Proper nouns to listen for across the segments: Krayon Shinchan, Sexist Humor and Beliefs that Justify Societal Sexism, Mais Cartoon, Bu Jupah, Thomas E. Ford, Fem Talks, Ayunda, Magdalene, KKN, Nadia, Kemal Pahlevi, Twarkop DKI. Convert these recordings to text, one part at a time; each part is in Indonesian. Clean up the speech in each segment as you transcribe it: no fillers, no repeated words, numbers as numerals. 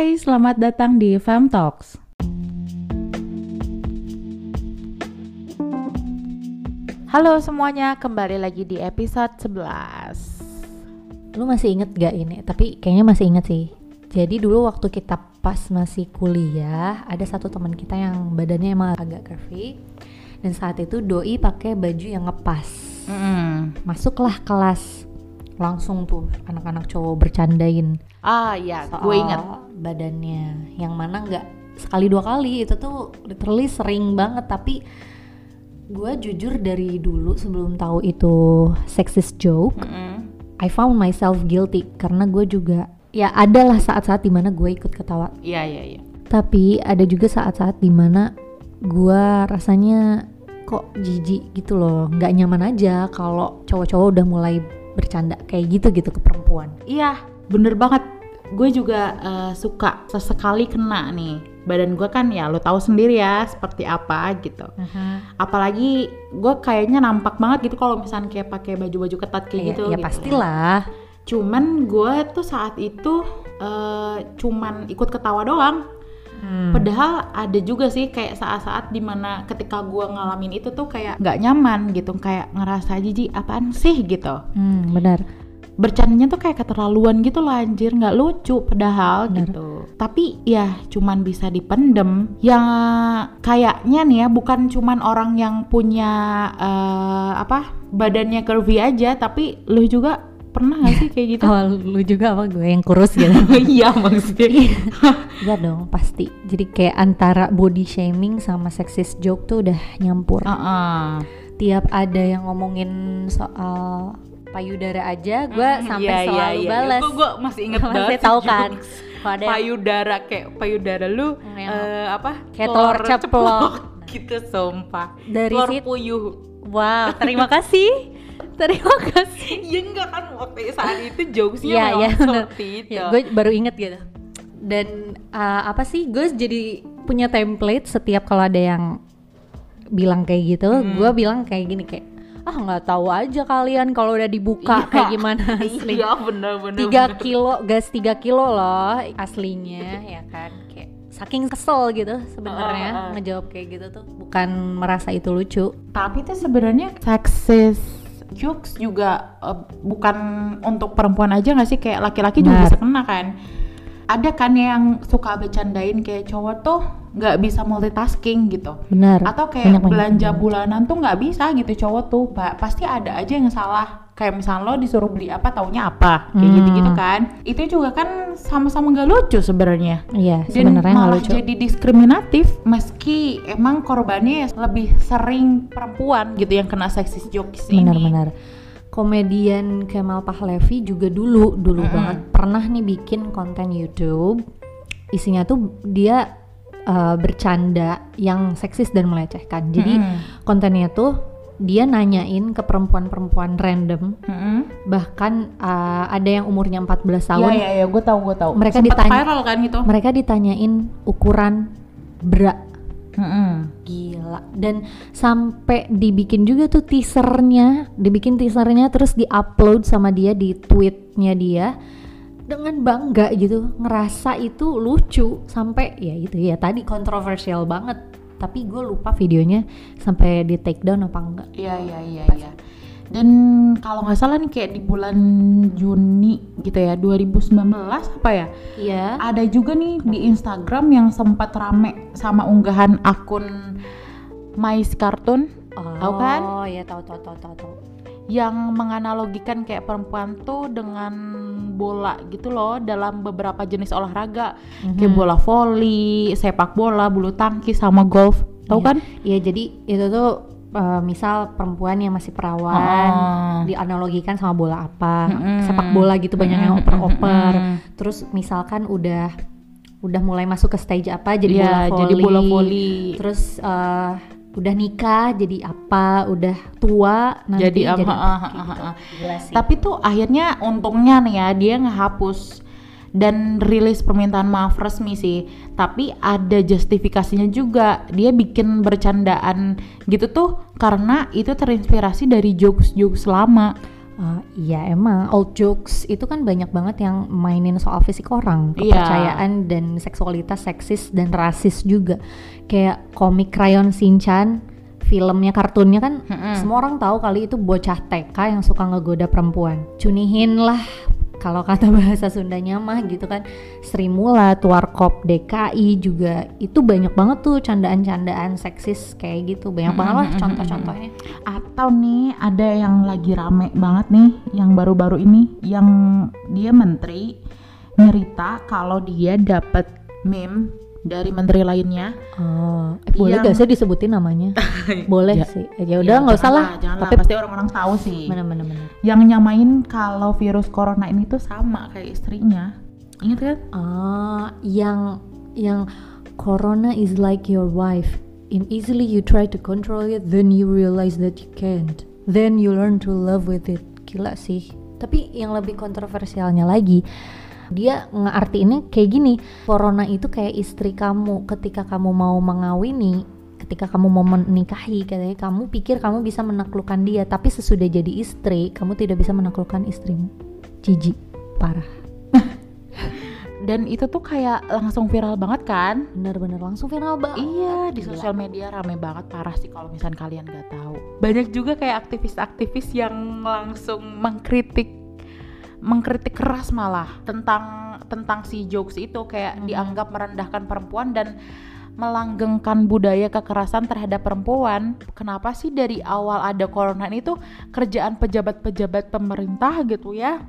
Hai, selamat datang di Fem Talks. Halo semuanya, kembali lagi di episode 11. Lu masih inget gak ini? Tapi kayaknya masih inget sih. Jadi dulu waktu kita pas masih kuliah, ada satu teman kita yang badannya emang agak curvy. Dan saat itu doi pakai baju yang ngepas. Masuklah kelas, langsung tuh anak-anak cowok bercandain. Ah iya, gue ingat badannya. Yang mana nggak sekali dua kali, itu tuh literally sering banget. Tapi gue jujur dari dulu sebelum tahu itu sexist joke, I found myself guilty karena gue juga ya adalah saat-saat dimana gue ikut ketawa. Iya. Tapi ada juga saat-saat dimana gue rasanya kok jijik gitu loh, nggak nyaman aja kalau cowok-cowok udah mulai bercanda kayak gitu ke perempuan. Iya, bener banget. Gue juga suka sesekali kena nih. Badan gue kan ya lo tahu sendiri ya seperti apa gitu. Apalagi gue kayaknya nampak banget gitu kalau misalnya kayak pakai baju-baju ketat kayak gitu. Ya gitu. Pastilah. Cuman gue tuh saat itu cuman ikut ketawa doang. Padahal ada juga sih kayak saat-saat dimana ketika gue ngalamin itu tuh kayak gak nyaman gitu, kayak ngerasa jijik apaan sih gitu. Benar. Bercandanya tuh kayak keterlaluan gitu lah, anjir, gak lucu padahal. Bener. Gitu. Tapi ya cuman bisa dipendem. Ya kayaknya nih ya bukan cuman orang yang punya badannya curvy aja, tapi lu juga pernah gak sih kayak gitu? Oh, lu juga apa gue yang kurus gitu? Iya maksudnya. Iya dong pasti. Jadi kayak antara body shaming sama sexist joke tuh udah nyampur. Tiap ada yang ngomongin soal payudara aja, gue sampai selalu balas. Gue masih inget banget. Masih tahu kan? Payudara kayak payudara lu kayak telur ceplok gitu sumpah. Dari telur puyuh. Wow, terima kasih. Terima kasih. Ya enggak kan waktu saat itu jokesnya seperti itu. Ya, gue baru inget gitu. Dan gue jadi punya template setiap kalau ada yang bilang kayak gitu, gue bilang kayak gini kayak nggak tahu aja kalian kalau udah dibuka kayak gimana asli. Iya benar-benar. 3 kilo gas 3 kilo loh aslinya ya kan. Kayak saking kesel gitu sebenarnya ngejawab kayak gitu tuh bukan merasa itu lucu. Tapi itu sebenarnya sexist jokes juga bukan untuk perempuan aja nggak sih, kayak laki-laki juga bisa kena kan. Ada kan yang suka bercandain kayak cowok tuh nggak bisa multitasking gitu. Benar. Atau kayak banyak belanja bulanan tuh nggak bisa gitu cowok tuh. Pasti ada aja yang salah. Kayak misalnya lo disuruh beli apa taunya apa kayak gitu-gitu kan. Itu juga kan sama-sama nggak lucu sebenarnya. Iya. Dan malah jadi diskriminatif. Meski emang korbannya lebih sering perempuan gitu yang kena sexist jokes ini. Benar-benar. Komedian Kemal Pahlevi juga dulu banget pernah nih bikin konten YouTube, isinya tuh dia bercanda yang seksis dan melecehkan. Jadi kontennya tuh dia nanyain ke perempuan-perempuan random, bahkan ada yang umurnya 14 tahun. Iya, gue tahu. Mereka sempat viral kan gitu. Mereka ditanyain ukuran bra. Gila. Dan sampai dibikin juga tuh teasernya, terus diupload sama dia di tweetnya dia dengan bangga gitu, ngerasa itu lucu sampai ya itu ya tadi kontroversial banget. Tapi gue lupa videonya sampai di take down apa enggak. Iya. Dan kalau nggak salah nih kayak di bulan Juni gitu ya 2019 apa ya? Iya. Ada juga nih di Instagram yang sempat rame sama unggahan akun Mais Cartoon, tahu kan? Oh ya tahu. Yang menganalogikan kayak perempuan tuh dengan bola gitu loh dalam beberapa jenis olahraga kayak bola voli, sepak bola, bulu tangkis sama golf, tahu kan? Iya jadi itu tuh misal perempuan yang masih perawan dianalogikan sama bola apa sepak bola gitu banyak yang oper-oper terus misalkan udah mulai masuk ke stage apa jadi bola voli terus udah nikah jadi apa udah tua nanti jadi. Tapi tuh akhirnya untungnya nih ya dia ngehapus dan rilis permintaan maaf resmi sih, tapi ada justifikasinya juga. Dia bikin bercandaan gitu tuh karena itu terinspirasi dari jokes-jokes lama. Iya emang old jokes itu kan banyak banget yang mainin soal fisik orang, kepercayaan dan seksualitas seksis dan rasis juga. Kayak komik Krayon Shinchan, filmnya, kartunnya kan semua orang tahu kali itu bocah TK yang suka ngegoda perempuan. Cunihin lah kalau kata bahasa Sundanya mah gitu kan. Sri Mula, Twarkop DKI juga itu banyak banget tuh candaan-candaan seksis kayak gitu. Banyak banget lah contoh-contohnya. Atau nih ada yang lagi rame banget nih yang baru-baru ini, yang dia menteri nyerita kalau dia dapat meme dari menteri lainnya. Boleh gak sih disebutin namanya? Boleh sih. Ya udah enggak usah lah. Tapi pasti orang-orang tahu sih. Benar-benar. Yang nyamain kalau virus corona ini tuh sama kayak istrinya. Ingat kan? Yang corona is like your wife. And easily you try to control it, then you realize that you can't. Then you learn to love with it. Gila sih. Tapi yang lebih kontroversialnya lagi, dia ngeartiinnya kayak gini, corona itu kayak istri kamu. Ketika kamu mau mengawini, ketika kamu mau menikahi, katanya kamu pikir kamu bisa menaklukkan dia, tapi sesudah jadi istri, kamu tidak bisa menaklukkan istrimu. Jijik, parah. Dan itu tuh kayak langsung viral banget kan? Bener-bener langsung viral banget. Iya, di sosial media rame banget, parah sih kalau misalnya kalian gak tahu. Banyak juga kayak aktivis-aktivis yang langsung mengkritik keras malah tentang si jokes itu, kayak dianggap merendahkan perempuan dan melanggengkan budaya kekerasan terhadap perempuan. Kenapa sih dari awal ada corona ini tuh kerjaan pejabat-pejabat pemerintah gitu ya?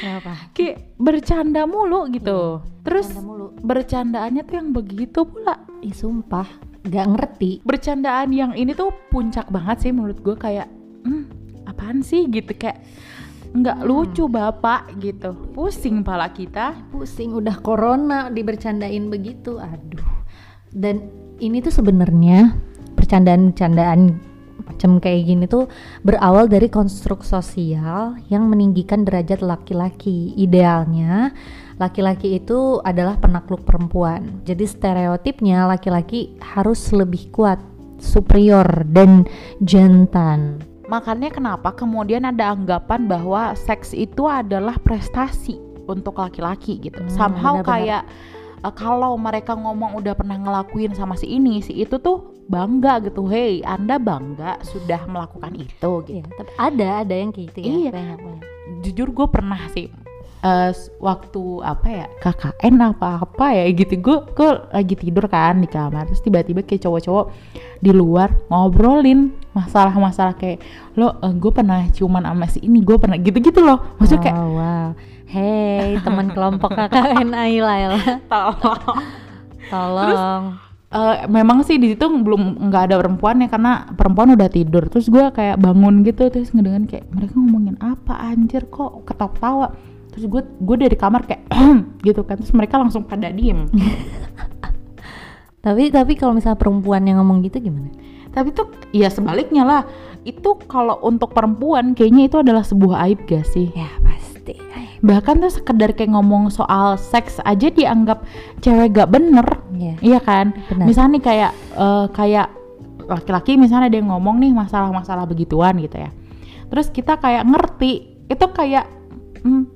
Kenapa? Kayak bercanda mulu gitu. Iya, terus bercanda mulu. Bercandaannya tuh yang begitu pula. Ih sumpah, gak ngerti. Bercandaan yang ini tuh puncak banget sih menurut gue, kayak apaan sih gitu, kayak nggak lucu bapak gitu. Pusing pala kita. Pusing, udah corona dibercandain begitu. Aduh. Dan ini tuh sebenarnya bercandaan-bercandaan macam kayak gini tuh berawal dari konstruk sosial yang meninggikan derajat laki-laki. Idealnya laki-laki itu adalah penakluk perempuan. Jadi stereotipnya laki-laki harus lebih kuat, superior dan jantan. Makanya kenapa kemudian ada anggapan bahwa seks itu adalah prestasi untuk laki-laki gitu. Somehow kayak kalau mereka ngomong udah pernah ngelakuin sama si ini, si itu tuh bangga gitu. Hey, Anda bangga sudah melakukan itu gitu. Ya, tapi ada yang kayak gitu ya. Iya. Banyak. Jujur gue pernah sih waktu KKN apa ya gitu, gue lagi tidur kan di kamar, terus tiba-tiba kayak cowok-cowok di luar ngobrolin masalah-masalah kayak lo gue pernah ciuman sama si ini, gue pernah gitu-gitu loh. Maksudnya kayak hey teman kelompok KKN Ayla tolong terus, memang sih di situ belum nggak ada perempuan ya, karena perempuan udah tidur. Terus gue kayak bangun gitu, terus ngedengerin kayak mereka ngomongin apa, anjir kok ketawa-tawa. Terus gue dari kamar kayak gitu kan, terus mereka langsung pada diem. tapi kalau misalnya perempuan yang ngomong gitu gimana? Tapi tuh ya sebaliknya lah, itu kalau untuk perempuan kayaknya itu adalah sebuah aib gak sih? Ya pasti. Bahkan tuh sekedar kayak ngomong soal seks aja dianggap cewek gak bener, iya kan? Bener. Misalnya nih kayak laki-laki misalnya dia ngomong nih masalah-masalah begituan gitu ya. Terus kita kayak ngerti, itu kayak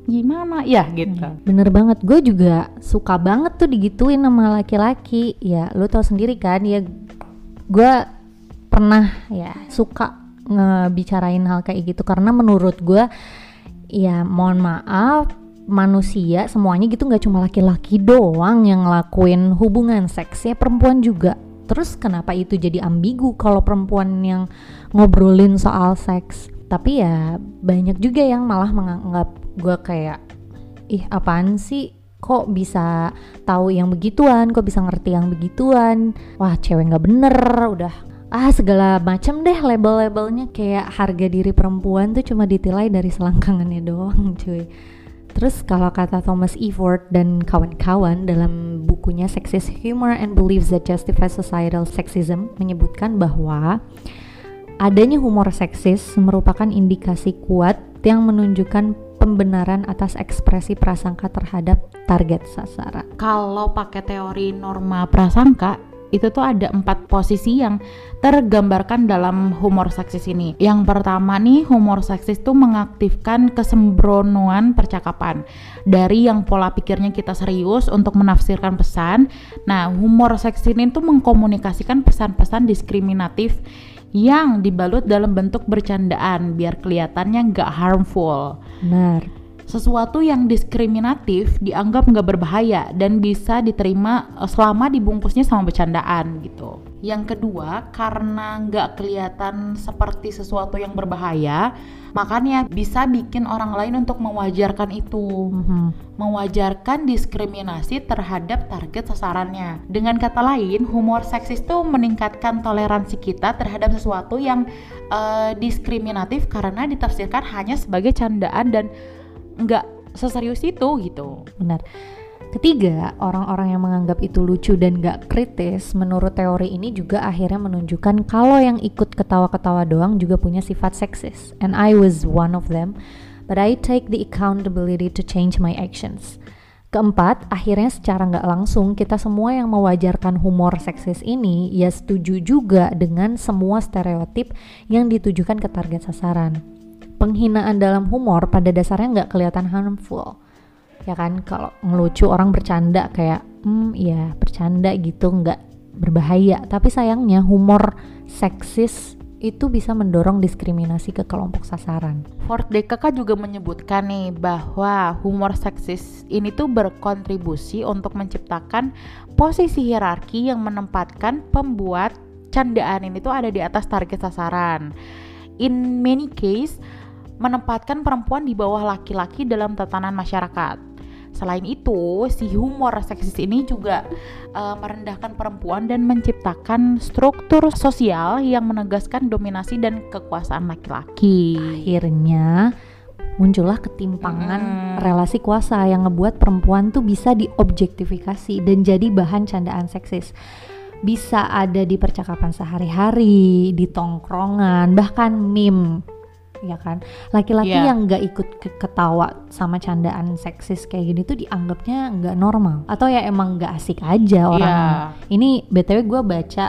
gimana ya gitu. Bener banget, gue juga suka banget tuh digituin sama laki-laki. Ya lo tau sendiri kan, ya gue pernah ya suka ngebicarain hal kayak gitu. Karena menurut gue, ya mohon maaf, manusia semuanya gitu, gak cuma laki-laki doang yang ngelakuin hubungan seksnya, perempuan juga. Terus kenapa itu jadi ambigu kalau perempuan yang ngobrolin soal seks? Tapi ya banyak juga yang malah menganggap gue kayak, ih apaan sih, kok bisa tahu yang begituan, kok bisa ngerti yang begituan, wah cewek gak bener, udah segala macam deh label-labelnya. Kayak harga diri perempuan tuh cuma ditilai dari selangkangannya doang cuy. Terus kalau kata Thomas E. Ford dan kawan-kawan dalam bukunya Sexist Humor and Beliefs that Justify Societal Sexism, menyebutkan bahwa adanya humor seksis merupakan indikasi kuat yang menunjukkan pembenaran atas ekspresi prasangka terhadap target sasaran. Kalau pakai teori norma prasangka, itu tuh ada 4 posisi yang tergambarkan dalam humor seksis ini. Yang pertama nih, humor seksis tuh mengaktifkan kesembronoan percakapan. Dari yang pola pikirnya kita serius untuk menafsirkan pesan. Nah, humor seksis ini tuh mengkomunikasikan pesan-pesan diskriminatif yang dibalut dalam bentuk bercandaan biar kelihatannya nggak harmful. Benar. Sesuatu yang diskriminatif dianggap nggak berbahaya dan bisa diterima selama dibungkusnya sama bercandaan gitu. Yang kedua, karena nggak kelihatan seperti sesuatu yang berbahaya, makanya bisa bikin orang lain untuk mewajarkan itu, mewajarkan diskriminasi terhadap target sasarannya. Dengan kata lain, humor seksis tuh meningkatkan toleransi kita terhadap sesuatu yang diskriminatif karena ditafsirkan hanya sebagai candaan dan nggak seserius itu gitu. Benar. Ketiga, orang-orang yang menganggap itu lucu dan nggak kritis menurut teori ini juga akhirnya menunjukkan kalau yang ikut ketawa-ketawa doang juga punya sifat seksis. And I was one of them, but I take the accountability to change my actions. Keempat, akhirnya secara nggak langsung kita semua yang mewajarkan humor seksis ini ya setuju juga dengan semua stereotip yang ditujukan ke target sasaran. Penghinaan dalam humor pada dasarnya nggak kelihatan harmful, ya kan? Kalau ngelucu orang bercanda kayak ya bercanda gitu, nggak berbahaya. Tapi sayangnya humor seksis itu bisa mendorong diskriminasi ke kelompok sasaran. Ford DKK juga menyebutkan nih bahwa humor seksis ini tuh berkontribusi untuk menciptakan posisi hierarki yang menempatkan pembuat candaan ini tuh ada di atas target sasaran. In many case, menempatkan perempuan di bawah laki-laki dalam tatanan masyarakat. Selain itu, si humor seksis ini juga merendahkan perempuan dan menciptakan struktur sosial yang menegaskan dominasi dan kekuasaan laki-laki. Akhirnya muncullah ketimpangan relasi kuasa yang ngebuat perempuan tuh bisa diobjektifikasi dan jadi bahan candaan seksis. Bisa ada di percakapan sehari-hari, di tongkrongan, bahkan meme, ya kan? Laki-laki yang nggak ikut ketawa sama candaan seksis kayak gini tuh dianggapnya nggak normal atau ya emang nggak asik aja orang. Ini BTW gue baca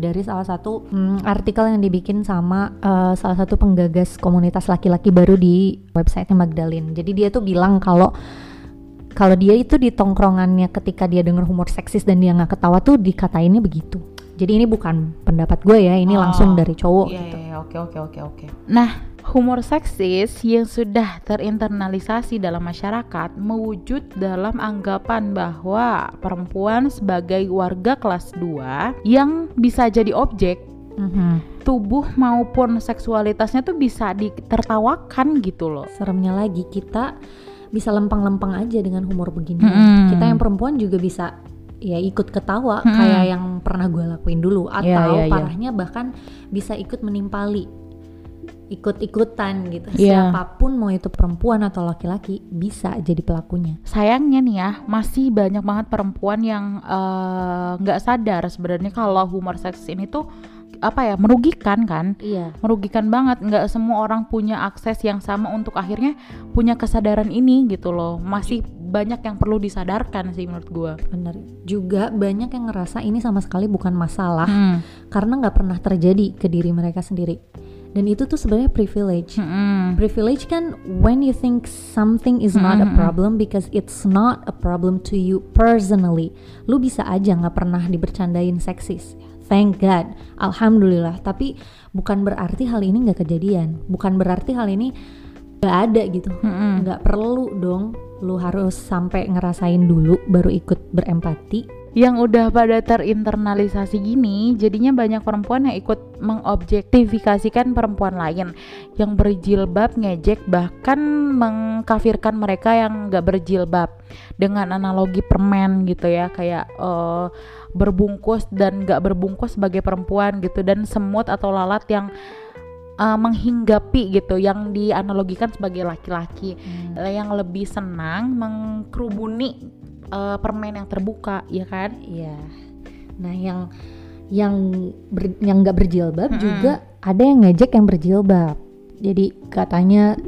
dari salah satu artikel yang dibikin sama salah satu penggagas komunitas laki-laki baru di websitenya Magdalene. Jadi dia tuh bilang kalau dia itu di tongkrongannya ketika dia denger humor seksis dan dia nggak ketawa tuh dikatainnya begitu. Jadi ini bukan pendapat gue ya, ini langsung dari cowok gitu. Oke. Nah, humor seksis yang sudah terinternalisasi dalam masyarakat mewujud dalam anggapan bahwa perempuan sebagai warga kelas 2 yang bisa jadi objek, tubuh maupun seksualitasnya tuh bisa ditertawakan gitu loh. Seremnya lagi kita bisa lempeng-lempeng aja dengan humor begini. Kita yang perempuan juga bisa ya ikut ketawa kayak yang pernah gue lakuin dulu. Atau parahnya bahkan bisa ikut menimpali, ikut-ikutan gitu. Siapapun mau itu perempuan atau laki-laki bisa jadi pelakunya. Sayangnya nih ya, masih banyak banget perempuan yang gak sadar sebenarnya kalau humor seks ini tuh merugikan kan? Merugikan banget. Nggak semua orang punya akses yang sama untuk akhirnya punya kesadaran ini gitu loh. Masih banyak yang perlu disadarkan sih menurut gue. Bener. Juga banyak yang ngerasa ini sama sekali bukan masalah karena nggak pernah terjadi ke diri mereka sendiri. Dan itu tuh sebenarnya privilege. Privilege kan when you think something is not a problem because it's not a problem to you personally. Lu bisa aja nggak pernah dibercandain seksis. Thank God, alhamdulillah. Tapi bukan berarti hal ini nggak kejadian. Bukan berarti hal ini nggak ada gitu. Nggak perlu dong. Lu harus sampai ngerasain dulu, baru ikut berempati. Yang udah pada terinternalisasi gini, jadinya banyak perempuan yang ikut mengobjektifikasikan perempuan lain yang berjilbab, ngejek, bahkan mengkafirkan mereka yang nggak berjilbab dengan analogi permen gitu ya, kayak berbungkus dan nggak berbungkus sebagai perempuan gitu, dan semut atau lalat yang menghinggapi gitu, yang dianalogikan sebagai laki-laki yang lebih senang mengkerubuni permen yang terbuka, ya kan? Iya. Nah, yang nggak berjilbab juga ada yang ngejek yang berjilbab. Jadi katanya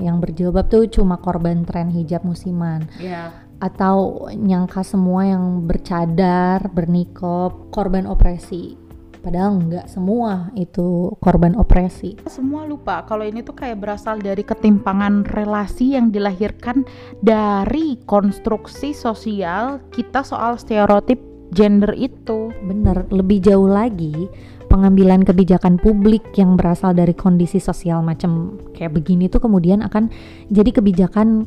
yang berjilbab tuh cuma korban tren hijab musiman. Iya. atau nyangka semua yang bercadar, bernikop, korban opresi. Padahal enggak semua itu korban opresi. Semua lupa kalau ini tuh kayak berasal dari ketimpangan relasi yang dilahirkan dari konstruksi sosial kita soal stereotip gender itu. Bener, lebih jauh lagi pengambilan kebijakan publik yang berasal dari kondisi sosial macam kayak begini tuh kemudian akan jadi kebijakan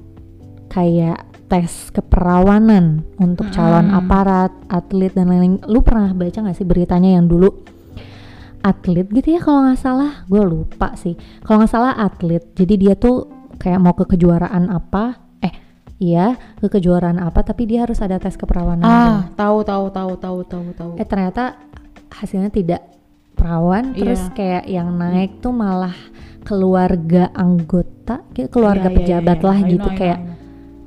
kayak tes keperawanan untuk calon aparat, atlet dan lain-lain. Lu pernah baca gak sih beritanya yang dulu atlet gitu ya kalau gak salah, gue lupa sih, kalau gak salah atlet, jadi dia tuh kayak mau ke kejuaraan apa, ke kejuaraan apa, tapi dia harus ada tes keperawanan. Tahu. Ternyata hasilnya tidak perawan, terus kayak yang naik tuh malah keluarga anggota, keluarga pejabat gitu kayak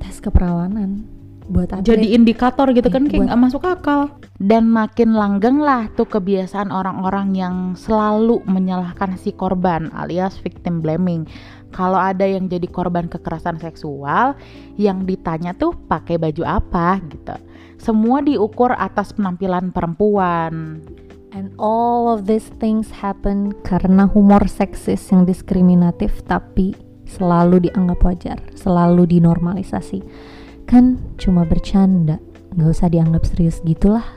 tes keperawanan buat atlet. Jadi indikator gitu kan, kayak nggak masuk akal. Dan makin langgeng lah tuh kebiasaan orang-orang yang selalu menyalahkan si korban alias victim blaming. Kalau ada yang jadi korban kekerasan seksual, yang ditanya tuh pakai baju apa gitu. Semua diukur atas penampilan perempuan. And all of these things happen karena humor seksis yang diskriminatif tapi selalu dianggap wajar, selalu dinormalisasi. Kan cuma bercanda, gak usah dianggap serius gitulah.